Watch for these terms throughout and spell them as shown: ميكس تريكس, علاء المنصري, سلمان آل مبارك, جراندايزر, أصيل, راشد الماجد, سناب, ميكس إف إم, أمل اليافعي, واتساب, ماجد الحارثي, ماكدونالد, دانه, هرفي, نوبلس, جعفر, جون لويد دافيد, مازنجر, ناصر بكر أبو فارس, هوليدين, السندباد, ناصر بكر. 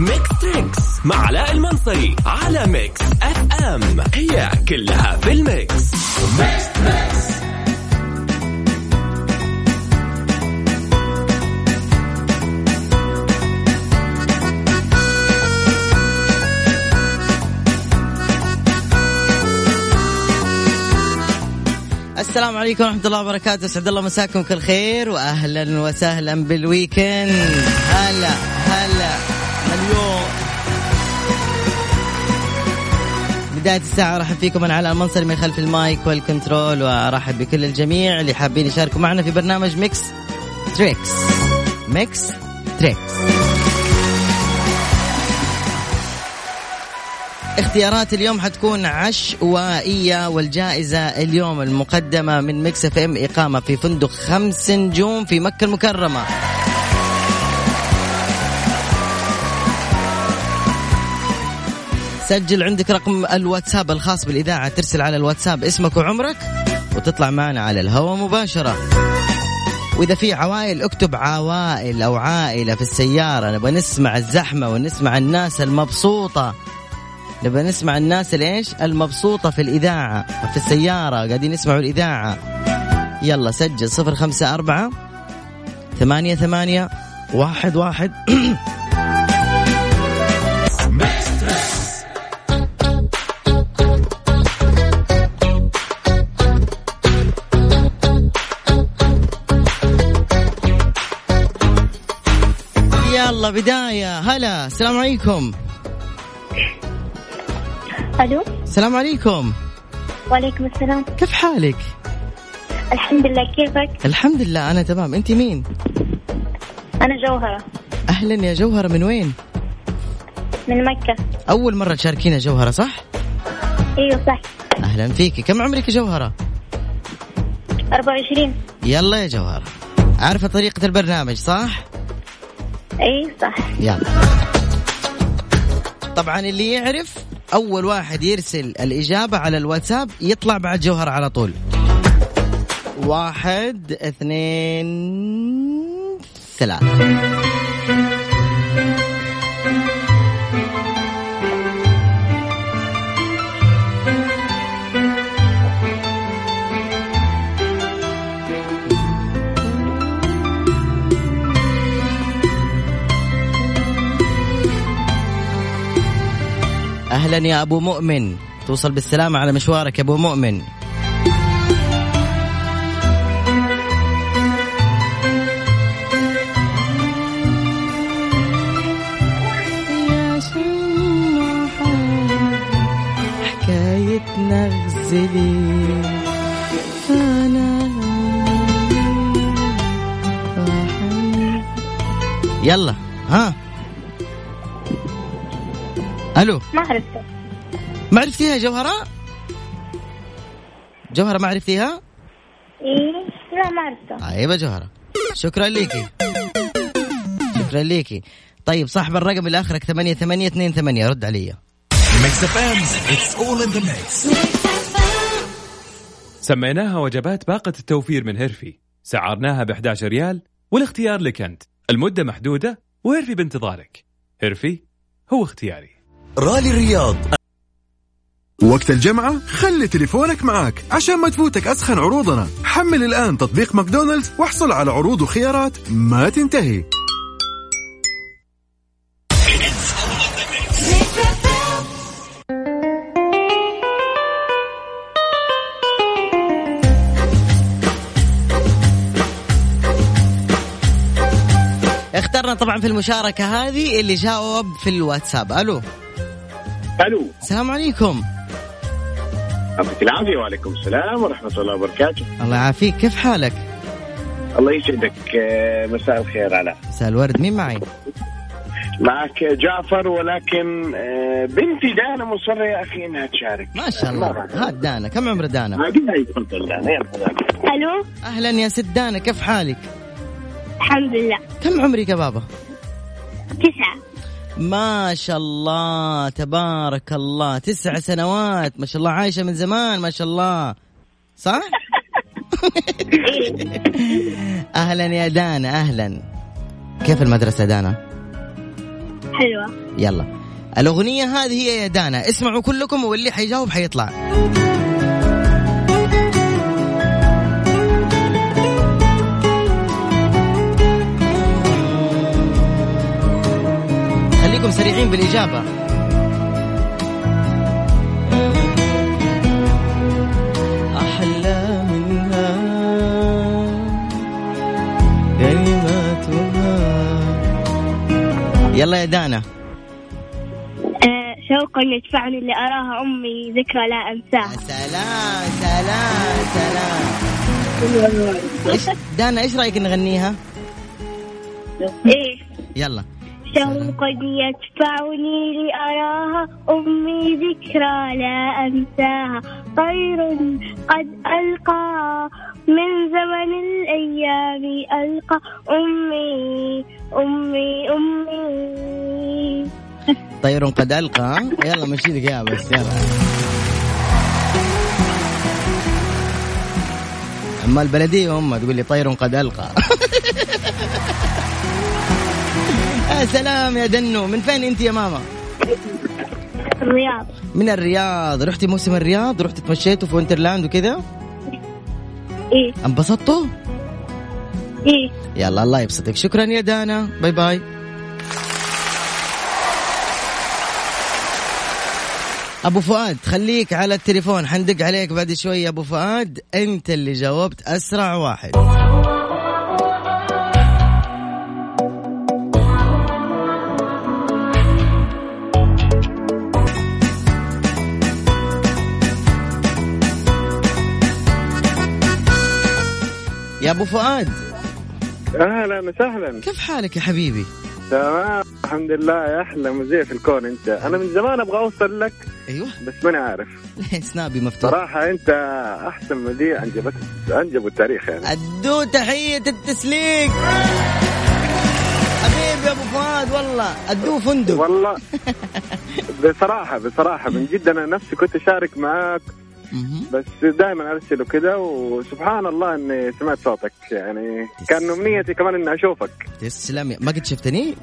ميكس تريكس مع علاء المنصري على ميكس إف إم، هي كلها في الميكس. ميكس تريكس. السلام عليكم ورحمة الله وبركاته، أسعد الله مساكم كل خير وأهلا وسهلا بالويكند. هلا هلا اليوم بداية الساعة، رحب فيكم أنا علاء المنصري من خلف المايك والكنترول، وأرحب بكل الجميع اللي حابين يشاركوا معنا في برنامج ميكس تريكس. ميكس تريكس، اختيارات اليوم حتكون عشوائية، والجائزة اليوم المقدمة من ميكس إف إم إقامة في فندق 5 نجوم في مكة المكرمة. سجل عندك رقم الواتساب الخاص بالإذاعة، ترسل على الواتساب اسمك وعمرك وتطلع معنا على الهواء مباشرة. وإذا في عوائل اكتب عوائل أو عائلة في السيارة، نبغى نسمع الزحمة ونسمع الناس المبسوطة، نبغى نسمع الناس المبسوطة في الإذاعة في السيارة قاعدين يسمعوا الإذاعة. يلا سجل 054-88-11 يلا بداية. هلا، السلام عليكم. الو، السلام عليكم. وعليكم السلام. كيف حالك؟ الحمد لله، كيفك؟ الحمد لله انا تمام. انت مين؟ انا جوهرة. اهلا يا جوهرة، من وين؟ من مكة. اول مرة تشاركينا جوهرة صح؟ ايوه صح. اهلا فيكي، كم عمرك يا جوهرة؟ 24. يلا يا جوهرة، عارفة طريقة البرنامج صح؟ اي صح. يلا، طبعا اللي يعرف أول واحد يرسل الإجابة على الواتساب يطلع بعد جوهر على طول. 1 2 3. أهلا يا أبو مؤمن، توصل بالسلامة على مشوارك يا أبو مؤمن. حكايتنا غزلي أنا. يلا ها. الو، ما عرفتها. ما عرفتيها جوهرة؟ جوهرة ما عرفتيها؟ ايه لا ما عرفتها. طيب جوهرة، شكرا ليكي، شكرا ليكي. طيب صاحب الرقم اللي اخرك 8828 رد عليا. سميناها وجبات باقة التوفير من هرفي، سعرناها ب$11 والاختيار لك انت، المدة محدودة وهرفي بانتظارك. هرفي هو اختياري. رالي الرياض. وقت الجمعة خلي تليفونك معاك عشان ما تفوتك أسخن عروضنا. حمل الآن تطبيق ماكدونالد واحصل على عروض وخيارات ما تنتهي. اخترنا طبعا في المشاركة هذه اللي جاوب في الواتساب. ألو. الو، السلام عليكم. عافيك العافية. وعليكم السلام ورحمة الله وبركاته. الله يعافيك، كيف حالك؟ الله يسعدك، مساء الخير علاء. مساء الورد، مين معي؟ معك جعفر، ولكن بنتي دانه مصرة يا أخي إنها تشارك. ما شاء الله، هاد دانه. كم عمر دانه؟ الو، أهلا يا ست دانه، كيف حالك؟ الحمد لله. كم عمرك يا بابا؟ 9. ما شاء الله تبارك الله، 9 سنوات ما شاء الله، عايشة من زمان ما شاء الله صح؟ أهلا يا دانا، أهلا. كيف المدرسة دانا؟ حلوة. يلا الأغنية هذه هي يا دانة، اسمعوا كلكم واللي حيجاوب حيطلع. خليكم سريعين بالإجابة. أحلى منها كلماتها. يلا يا دانا. شوق يدفعني اللي أراها أمي ذكرى لا أنساها. سلام سلام سلام. دانا إيش رأيك نغنيها؟ إيه يلا. شوق يدفعني لأراها أمي ذكرى لا أنساها، طير قد ألقى من زمن الأيام ألقى أمي أمي أمي. طير قد ألقى. يلا مشي لك يا بس. يلا أما البلدية هم تقول لي طير قد ألقى. سلام يا دنو. من فين انت يا ماما؟ الرياض. من الرياض. رحتي موسم الرياض؟ رحت تمشيتوا في وينترلاند وكذا؟ ايه. انبسطتوا؟ ايه. يلا الله يبسطك. شكرا يا دانا، باي باي. ابو فؤاد خليك على التليفون، حندق عليك بعد شوية. ابو فؤاد انت اللي جاوبت اسرع واحد. يا أبو فؤاد أهلا وسهلا، كيف حالك يا حبيبي؟ تمام الحمد لله. يا أحلى مذيع في الكون أنت، أنا من زمان أبغى أوصل لك. أيوه بس ماني عارف. سنابي مفتوح صراحة، أنت أحسن مذيع أنجبوا التاريخ يعني. أدو تحية التسليك حبيبي يا أبو فؤاد، والله أدو فندق والله. بصراحة من جد أنا نفسي كنت أشارك معاك بس دائما أرسله كده، وسبحان الله إني سمعت صوتك يعني. كان أمنيتي كمان إني أشوفك. تسلم. ما قد شفتني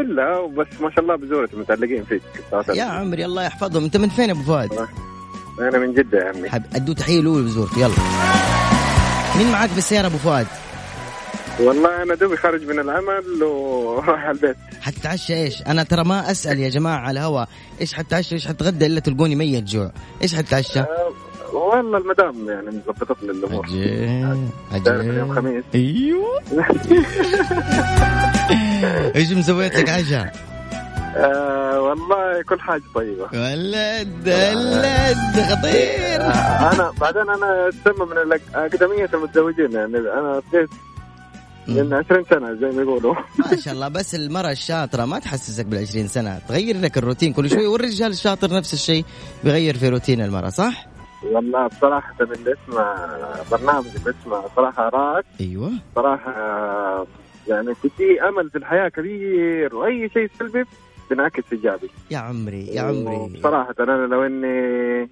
إلا بس ما شاء الله بزورة متعلقين فيك يا عمري الله يحفظهم. أنت من فين أبو فؤاد؟ أنا من جدة يا عمي. أدو تحية لول بزورة. يلا مين معاك بالسيارة أبو فؤاد؟ والله أنا دوبي خارج من العمل وراح البيت. حتتعشى إيش؟ أنا ترى ما أسأل يا جماعة على هوا إيش حتتعشى إيش حتغدى إلا تلقوني ميت جوع. إيش حتتعشى؟ والله المدام يعني مظبطت لي الأمور. عجيب. يوم خميس. أيوه. إيش مسويت لك عشاء؟ والله كل حاجة طيبة. ولد خطير. أنا بعدين أنا أتسمى من الأكاديمية المتزوجين يعني. أنا أبديت من 20 سنة زي ما يقولوا. ما شاء الله. بس المرأة الشاطرة ما تحسسك بال20 سنة، تغير لك الروتين كل شوي. والرجال الشاطر نفس الشيء بيغير في روتين المرأة، صح؟ والله بصراحة اللي اسمع برنامجي بسمع صراحة راك. أيوة صراحة يعني في أمل في الحياة كبير، وأي شيء سلبي بنعكس إيجابي. يا عمري يا عمري صراحة أنا لو إني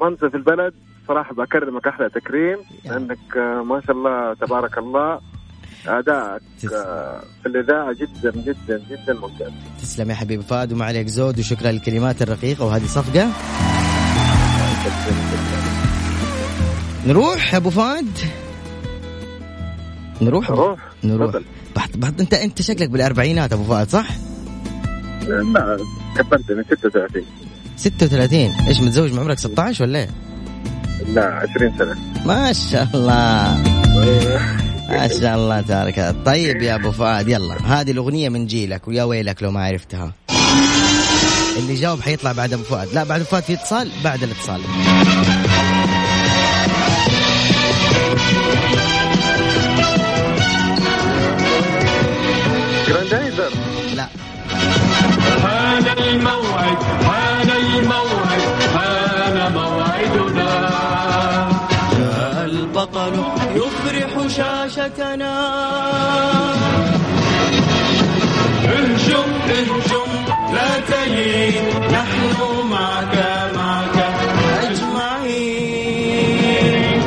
منصف في البلد صراحة بأكرمك أحلى تكريم لأنك ما شاء الله تبارك الله أداءك في الإذاعة جدا جدا جدا ممتاز. تسلم يا حبيبي فؤاد وما عليك زود، وشكرا للكلمات الرقيقة وهذه صفقة. نروح أبو فؤاد نروح. بعد أنت شكلك بالأربعينات أبو فؤاد صح؟ لا كبرت من 36. إيش متزوج من عمرك 16 ولا إيه؟ لا 20 سنة. ما شاء الله ما شاء الله تبارك. طيب يا أبو فؤاد يلا هذه الأغنية من جيلك ويا ويلك لو ما عرفتها. اللي جاوب حيطلع بعد أبو فؤاد. لا بعد أبو فؤاد في اتصال. بعد الاتصال جراندايزر. لا هذا الموعد هذا الموعد هذا موعدنا جاء البطل يفرح شاشتنا اهجم اهجم لا تلي نحن معك معك أجمعين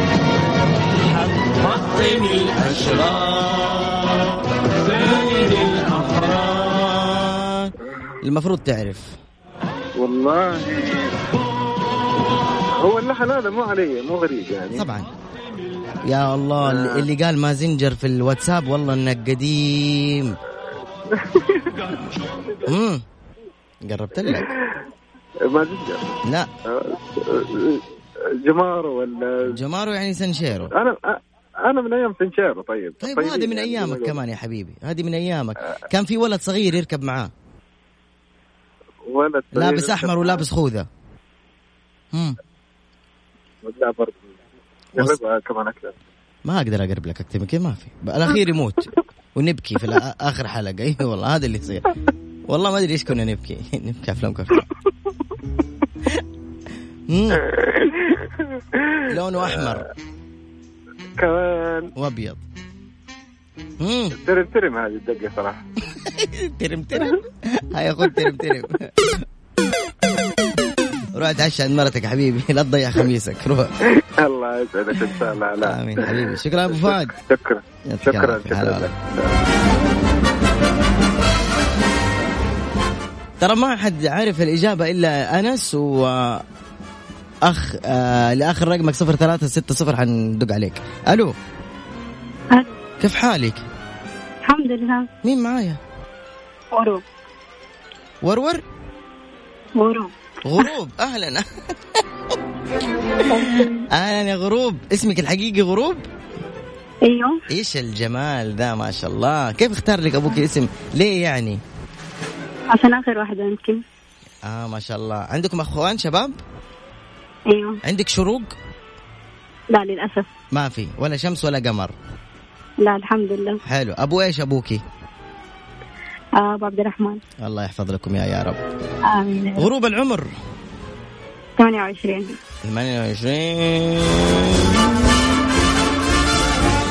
حطم الأشرار زايد الأحرار المفروض تعرف. والله هو اللحن هذا مو علي مو غريب يعني طبعا. يا الله اللي قال مازنجر في الواتساب والله انك قديم. قربت لك مازنجر. لا جمارو ولا جمارو يعني سنشيرو. انا من ايام سنشيرو. طيب هذه من ايامك كمان يا حبيبي، هذه من ايامك. كان في ولد صغير يركب معاه، ولد لابس احمر ولابس خوذه. لا برضه كمان اكثر ما اقدر اقرب لك اكتب كذا ما في بالاخير يموت ونبكي في اخر حلقه. اي والله هذا اللي يصير. والله ما ادري ايش كنا نبكي افلام كرتون. لونه احمر كمان وابيض. ترم هذه الدقه صراحه. ترم هاي خذ ترم روح اتعشى عند مرتك حبيبي، لا تضيع خميسك. روح الله يسعدك ان شاء الله. لا امين حبيبي. شكرا ابو فهد. شكرا. ترى ما حد عارف الاجابه الا انس واخ لاخر رقمك 0360. حندق عليك. الو كيف حالك؟ الحمد لله. مين معايا؟ ورور. ورور ورور غروب. اهلا. اهلا يا غروب. اسمك الحقيقي غروب؟ ايوه. ايش الجمال ده ما شاء الله. كيف اختار لك ابوك اسم؟ ليه يعني؟ عشان اخر واحده يمكن. ما شاء الله. عندكم اخوان شباب؟ ايوه. عندك شروق؟ لا للاسف ما في ولا شمس ولا قمر. لا الحمد لله. حلو. ابو ايش ابوكي؟ ابو عبد الرحمن. الله يحفظ لكم يا رب. امين. غروب العمر 28.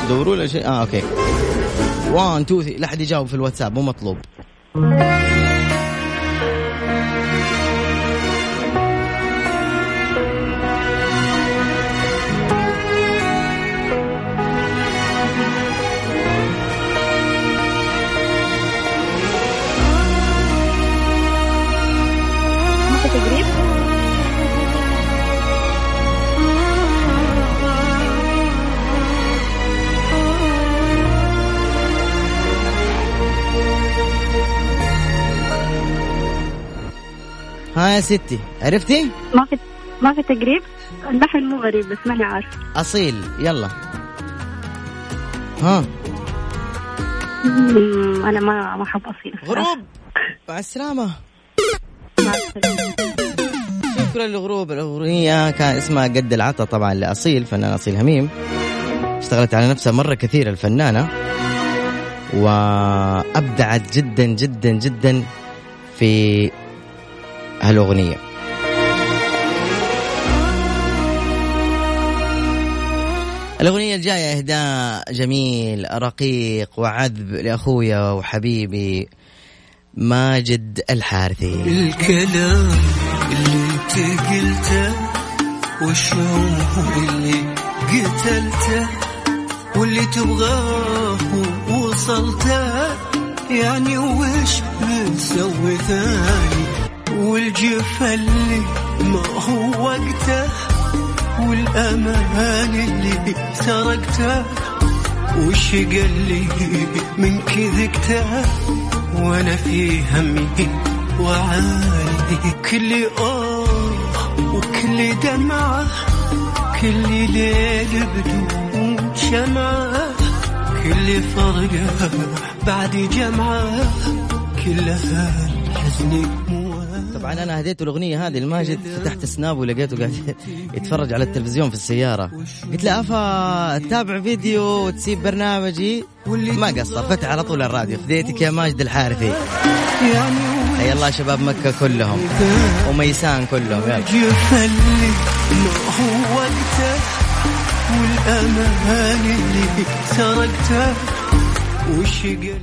دوروا له شيء. اوكي 1 2 3. لا حد يجاوب في الواتساب مو مطلوب. ها يا ستي عرفتي؟ ما في تقريب. اللحن مو غريب بس ماني عارف. أصيل. يلا ها. أنا ما أحب أصيل. غروب مع السلامة. مع السلامة. شكرا لغروب. الأغنية كان اسمها قد العطا طبعا لأصيل، فنانة أصيل هميم. اشتغلت على نفسها مرة كثير الفنانة، وأبدعت جدا جدا جدا في هالأغنية. الأغنية الجاية إهداء جميل رقيق وعذب لأخويا وحبيبي ماجد الحارثي. الكلام اللي انت قلته والشوق اللي قتلته واللي تبغاه ووصلته، يعني وش بنسوي ثاني؟ والجفا اللي ما هو وقته والأمان اللي سرقته والشقا اللي من كذبته، وأنا في همي وعالي كل وكل دمعة كل ليل بدون شمعة كل فرقة بعد جمعة كلها الحزن. طبعا أنا هديت الأغنية هذه الماجد، فتحت سناب ولقيته قاعد يتفرج على التلفزيون في السيارة. قلت له أفا تتابع فيديو وتسيب برنامجي؟ ما قصر، فتح على طول الراديو. فديتك يا ماجد الحارثي. أي الله شباب مكة كلهم وميسان كلهم. يلا.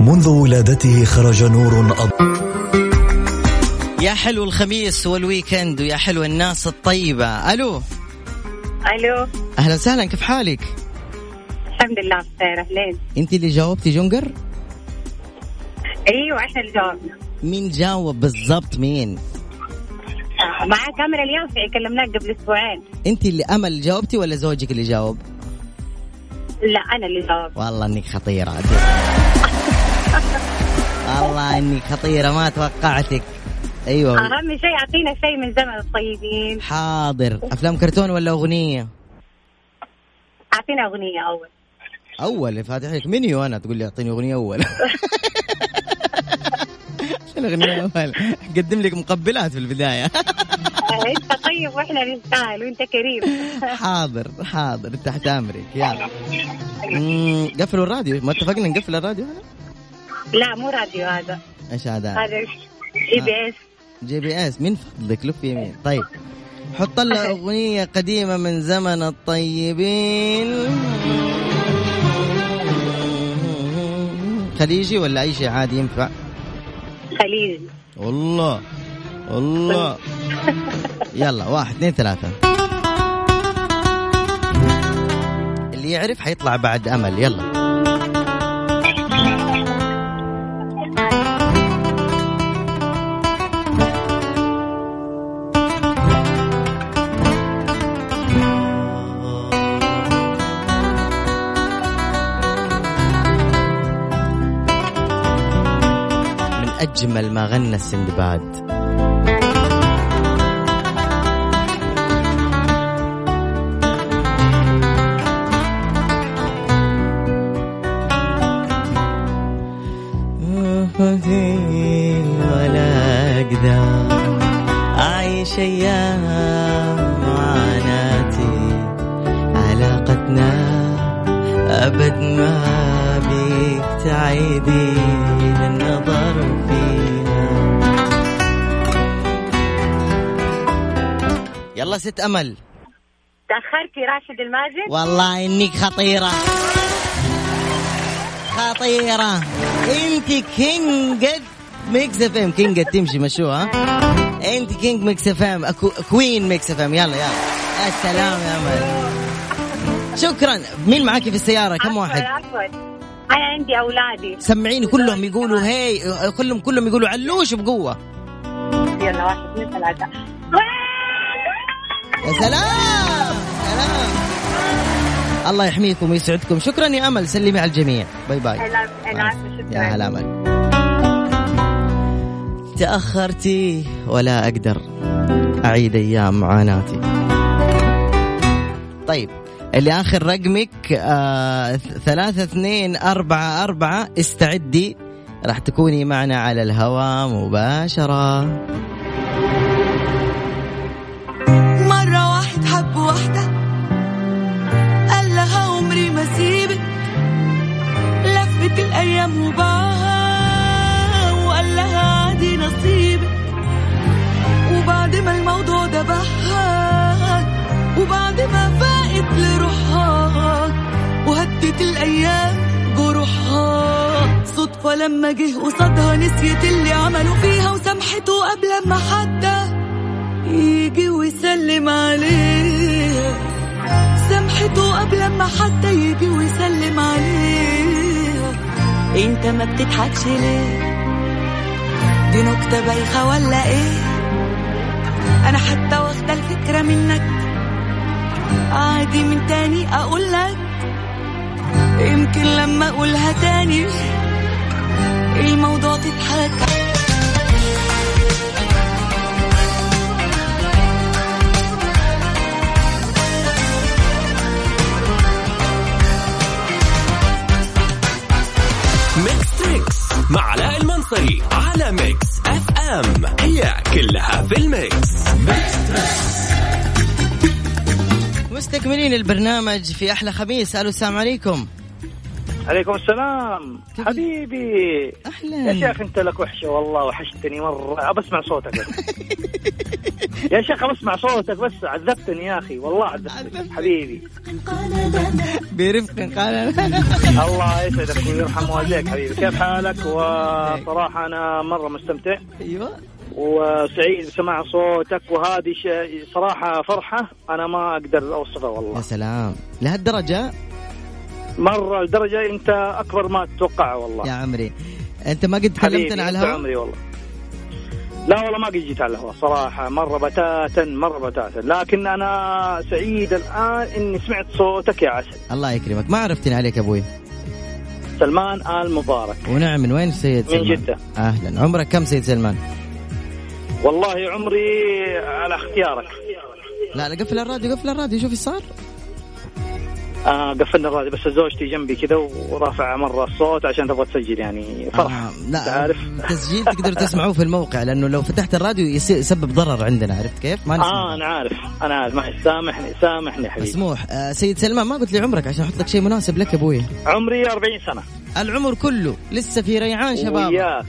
منذ ولادته خرج نور يا حلو الخميس والويكند ويا حلو الناس الطيبة. ألو أهلا وسهلا. كيف حالك؟ الحمد لله بخير. أهلين. أنت اللي جاوبتي جونجر؟ ايوه احنا اللي جاوبنا. مين جاوب بالضبط؟ مين؟ معاك امل اليافعي، كلمناك قبل اسبوعين. انت اللي امل جاوبتي ولا زوجك اللي جاوب؟ لا انا اللي جاوب. والله انك خطيره. والله انك خطيره، ما توقعتك. ايوه اهم شيء اعطينا شيء من زمن الطيبين. حاضر. افلام كرتون ولا اغنيه؟ اعطينا اغنيه اول. اول فاتحك منيو، انا تقول لي اعطيني اغنيه اول. الاغنيه اول اقدم لك مقبلات في البدايه. انت طيب واحنا نستاهل وانت كريم. حاضر حاضر تحت امرك. يلا قفلوا الراديو، ما اتفقنا نقفل الراديو هذا. لا مو راديو هذا. ايش هذا؟ هذا جي بي اس. جي بي اس من فضلك لف يمين. طيب حط لنا اغنيه قديمه من زمن الطيبين. خليجي ولا اي شيء عادي ينفع؟ خليجي. والله والله. يلا 1 2 3. اللي يعرف حيطلع بعد امل. يلا أجمل ما غنى السندباد. مفضين ولا أقدر أعيش أيام معاناتي، علاقتنا أبد ما بيك تعيدي للنظر فينا. يلا ست أمل. تأخرتي راشد الماجد. والله إنك خطيرة خطيرة. أنت كينج ميكس إف إم. كينج تمشي مشوها. أنت كينج ميكس إف إم، كوين ميكس إف إم. يلا يلا السلام يا أمل. شكرا. مين معاكي في السيارة؟ كم واحد؟ أنا عندي أولادي سمعيني كلهم يقولوا هاي، كلهم يقولوا علوش بقوة. يلا 1 2 3. يا سلام سلام. الله يحميكم ويسعدكم. شكرا يا أمل. سلمي على الجميع. باي باي. يا هلا أمل. تأخرتي ولا أقدر أعيد أيام معاناتي. طيب اللي آخر رقمك 3244 استعدي، راح تكوني معنا على الهواء مباشرة. مرة واحد حب واحدة قال لها عمري ما سيبك، لفت الأيام وباها وقال لها عادي نصيبك، وبعد ما الموضوع ده بحاك وبعد ما فاقت لروحها وهدت الأيام جروحها، صدفة لما جه قصادها نسيت اللي عملوا فيها وسامحته قبل ما حد يجي ويسلم عليها، سامحته قبل ما حد يجي ويسلم عليها. انت ما بتضحكش ليه؟ دي نكتة بايخة ولا ايه؟ انا حتى واخدة الفكرة منك، عادي من تاني اقولك، يمكن لما اقولها تاني الموضوع تضحك. ميكس تريكس مع علاء المنصري على ميكس إف إم، هي كلها في الميكس. ميكس تريكس. مستكملين البرنامج في أحلى خميس. ألو السلام عليكم. عليكم السلام حبيبي. أحلى يا شيخ، أنت لك وحشة والله، وحشتني مرة. بسمع صوتك بس. يا شيخ بسمع صوتك بس، عذبتني يا أخي والله، عذبتني حبيبي. برفق قال الله يسعدك ويرحم والديك حبيبي. كيف حالك؟ وصراحة أنا مرة مستمتع أيوة، وسعيد سمع صوتك، وهذه صراحة فرحة أنا ما أقدر أوصفها والله. يا سلام لهالدرجة؟ مرة الدرجة أنت أكبر ما تتوقع والله يا عمري. انت ما قد تكلمتنا على الهواء؟ عمري والله لا والله ما قد جيت على الهواء صراحه، مره بتاتا، لكن انا سعيد الان اني سمعت صوتك يا عسل. الله يكرمك، ما عرفتني عليك ابوي. سلمان آل مبارك. ونعم، من وين سيد سلمان؟ من جدة. اهلا، عمرك كم سيد سلمان؟ والله عمري على اختيارك. لا قفل الراديو، قفل الراديو، شوف ايش صار. قفلنا الراديو بس زوجتي جنبي كذا ورافعه مره الصوت عشان تبغى تسجل يعني فرحه. لا عارف تسجيل تقدر تسمعوه في الموقع، لانه لو فتحت الراديو يسبب ضرر عندنا، عرفت كيف؟ ما نسمع. انا عارف ما سامحني سامحني حبيبي مسموح. سيد سلمان ما قلت لي عمرك عشان احط لك شيء مناسب لك ابوي. عمري 40 سنه. العمر كله لسه في ريعان شباب.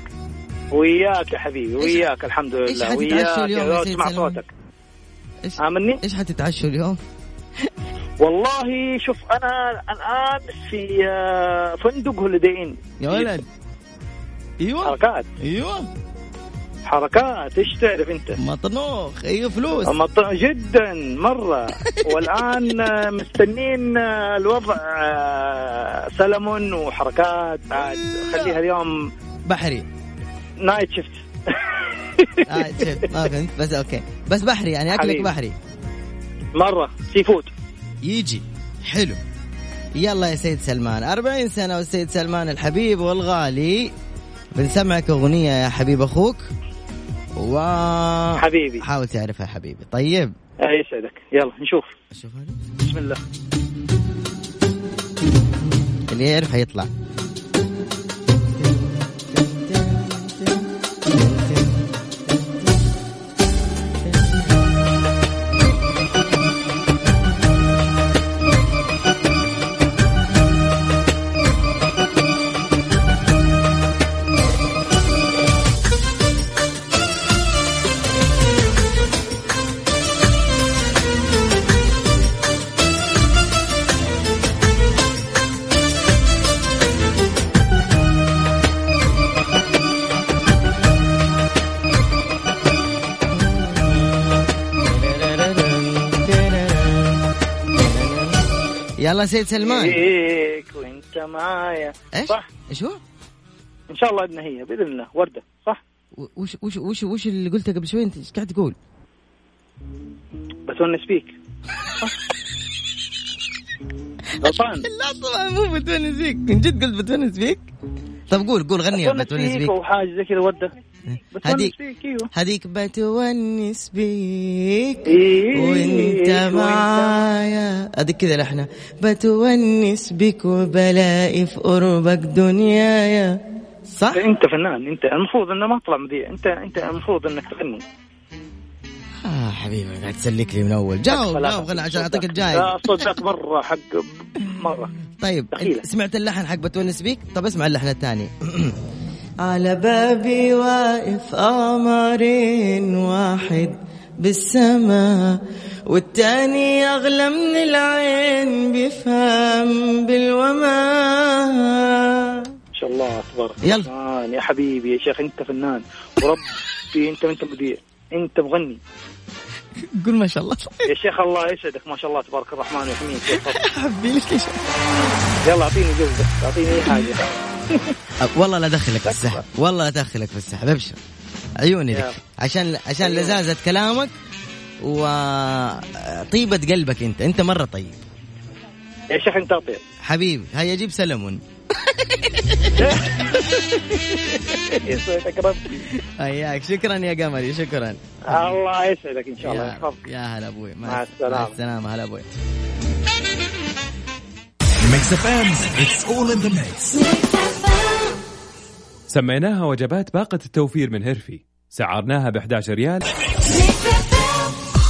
وياك يا حبيبي، وياك الحمد لله، وياك اسمع صوتك. ايش حتتعشوا اليوم؟ والله شوف انا الان في فندق هوليدين يا ولد. ايوه حركات، ايوه حركات، ايش تعرف انت مطنوخ. ايوه فلوس مطنوخ جدا مره. والان مستنين الوضع سلمون وحركات عاد. خليها اليوم بحري نايت شيفت. شيفت ما فهمت بس اوكي، بس بحري يعني اكلك حبيب. بحري مرة سي فود يجي حلو. يلا يا سيد سلمان 40 سنة والسيد سلمان الحبيب والغالي، بنسمعك أغنية يا حبيب أخوك و حبيبي حاول تعرفها حبيبي. طيب يسعدك، يلا نشوف. بسم الله، اللي يعرف هيطلع. يلا سيد سلمان هيك وانت معايا صح. ايش هو ان شاء الله عندنا هي باذن الله ورده صح. وش اللي قلته قبل شوي؟ انت ايش قاعد تقول؟ بتونس بيك صح. غلطان. لا طبعا مو بتونس بيك، من جد قلت بتونس بيك. طب قول غني يا بتونس بيك او حاجه زي كذا. ورده هديك بتونس بيك وانت معايا، هديك كذا لحنا. بتونس بيك وبلاقي في قربك دنيايا. صح انت فنان، انت المفروض انه ما اطلع مذيع، انت المفروض انك تغني. حبيبي قاعد تسلك لي من اول. جاوب جاوب عشان اعطيك الجاي. لا صدق مره حق مره. طيب سمعت اللحن حق بتونس بيك؟ طب اسمع اللحن الثاني. على بابي واقف قمرين، واحد بالسماء والتاني أغلى من العين، بفهم بالوما. إن شاء الله تبارك. يلا يا حبيبي يا شيخ، أنت فنان وربي أنت مدير، أنت مغني. قول ما شاء الله يا شيخ. الله يسعدك ما شاء الله تبارك الرحمن يحميك. حبي لك يا شيخ. يلا أعطيني جوزك، أعطيني أي حاجة. والله لا دخلك في السحب، والله لا دخلك في السحب، ابشر عيوني لك عشان لزازة كلامك وطيبة قلبك. انت مره طيب يا شيخ، انت طيب حبيبي. هيا جيب سلمون. اياك. شكرا يا قمري، شكرا. الله يسعدك ان شاء الله يحفظك. يا هلا ابوي، مع السلامه. هلا ابوي. ميكس إف إم، it's all in the mix. سميناها وجبات باقة التوفير من هرفي، سعرناها ب$11.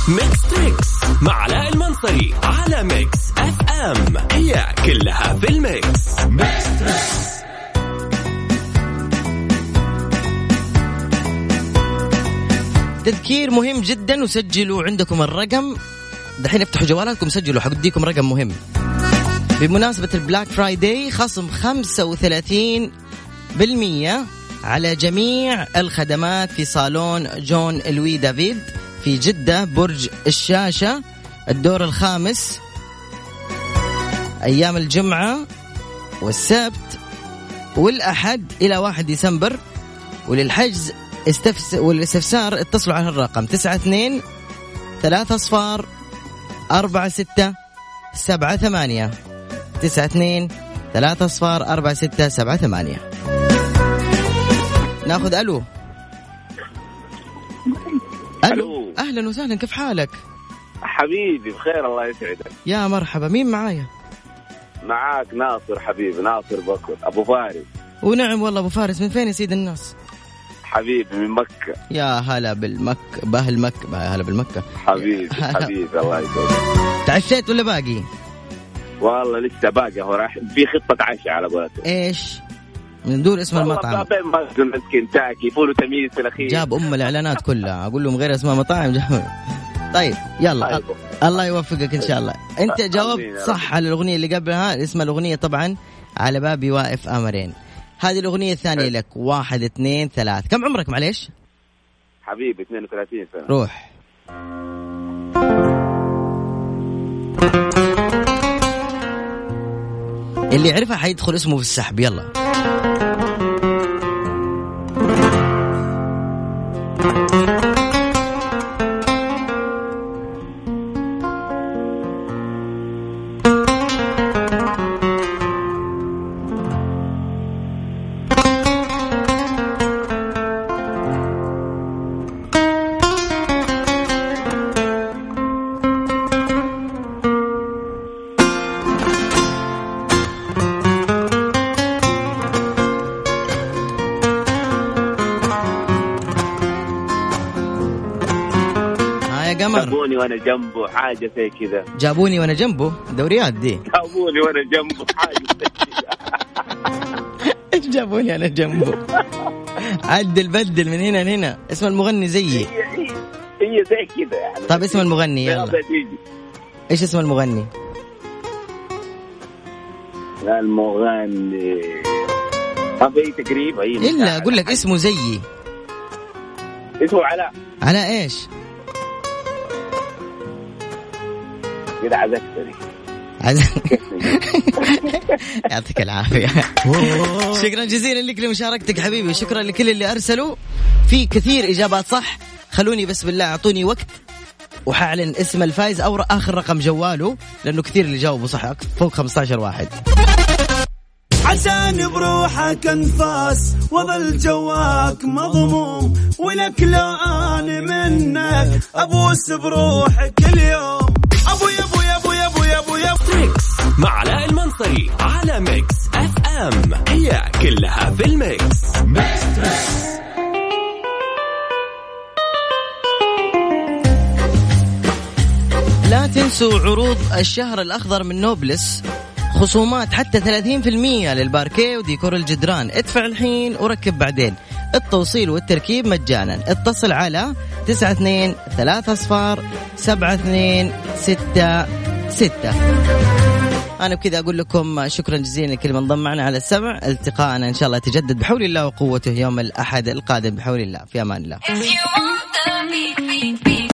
ميكس تريكس مع علاء المنصري على ميكس إف إم، هي كلها في الميكس. ميكس تريكس. تذكير مهم جدا، وسجلوا عندكم الرقم دحين، افتحوا جوالاتكم سجلوا، حديكم رقم مهم بمناسبة البلاك فرايداي، خصم 35% على جميع الخدمات في صالون جون لويد دافيد في جدة، برج الشاشة الدور الخامس، أيام الجمعة والسبت والأحد إلى 1 ديسمبر. وللحجز والاستفسار اتصلوا على الرقم 92-304-678 92-304-678. ناخذ ألو. ألو أهلا وسهلا، كيف حالك؟ حبيبي بخير الله يسعدك. يا مرحبا، مين معايا؟ معاك ناصر حبيبي، ناصر بكر أبو فارس. ونعم والله أبو فارس، من فين يا سيد الناس؟ حبيبي من مكة. يا هلا بالمكة، بأهل مكة، هلا بالمكة حبيبي. حبيبي الله يسعدك. تعشيت ولا باقي؟ والله لسه باقي، هو راح في خطة عشاء على قولتك. ايش؟ ندور اسم المطعم. ماكدونالد كنتاكي فول تميز في الأخير، جاب أم الإعلانات كلها، أقول لهم غير اسمها مطاعم جاب. طيب يلا أيوه. الله يوفقك إن شاء الله. أنت جاوبت صح على الأغنية اللي قبلها، اسم الأغنية طبعا على بابي واقف أمرين. هذه الأغنية الثانية لك. 1 2 3. كم عمرك معليش؟ حبيبي 32 سنة. روح. اللي يعرفها حيدخل اسمه في السحب. يلا جابوني وانا جنبه حاجه زي كذا. جابوني وانا جنبه دوريات دي. جابوني وانا جنبه حاجه زي كذا. ايش جابوني انا جنبه؟ عدل بدل من هنا لهنا. اسم المغني زيي هي زي كذا يعني. طب اسم المغني يلا. ايش اسم المغني؟ لا المغني طب اي تقريبا الا اقول لك اسمه زيي. اسمه علاء. علاء ايش؟ كده عزكتري. يعطيك العافية. شكرا جزيلا لك لمشاركتك حبيبي، شكرا لكل اللي أرسلوا، في كثير إجابات صح. خلوني بس بالله أعطوني وقت وحأعلن اسم الفائز أو آخر رقم جواله، لأنه كثير اللي جاوبوا صح فوق 15 واحد. عشان بروحك انفاس وظل جواك مضموم، ولك لو أنا منك أبوس بروحك اليوم. أبو يا أبو يا أبو يا أبو يا أبو يا تريكس مع علاء المنصري على ميكس إف إم، هي كلها في الميكس. ميكس تريكس. لا تنسوا عروض الشهر الأخضر من نوبلس، خصومات حتى 30% للباركيه وديكور الجدران. ادفع الحين وركب بعدين، التوصيل والتركيب مجانا. اتصل على 92-307-266. أنا بكذا أقول لكم شكرا جزيلا لكل من ضم معنا على السمع. التقاءنا إن شاء الله تجدد بحول الله وقوته يوم الأحد القادم بحول الله. في أمان الله.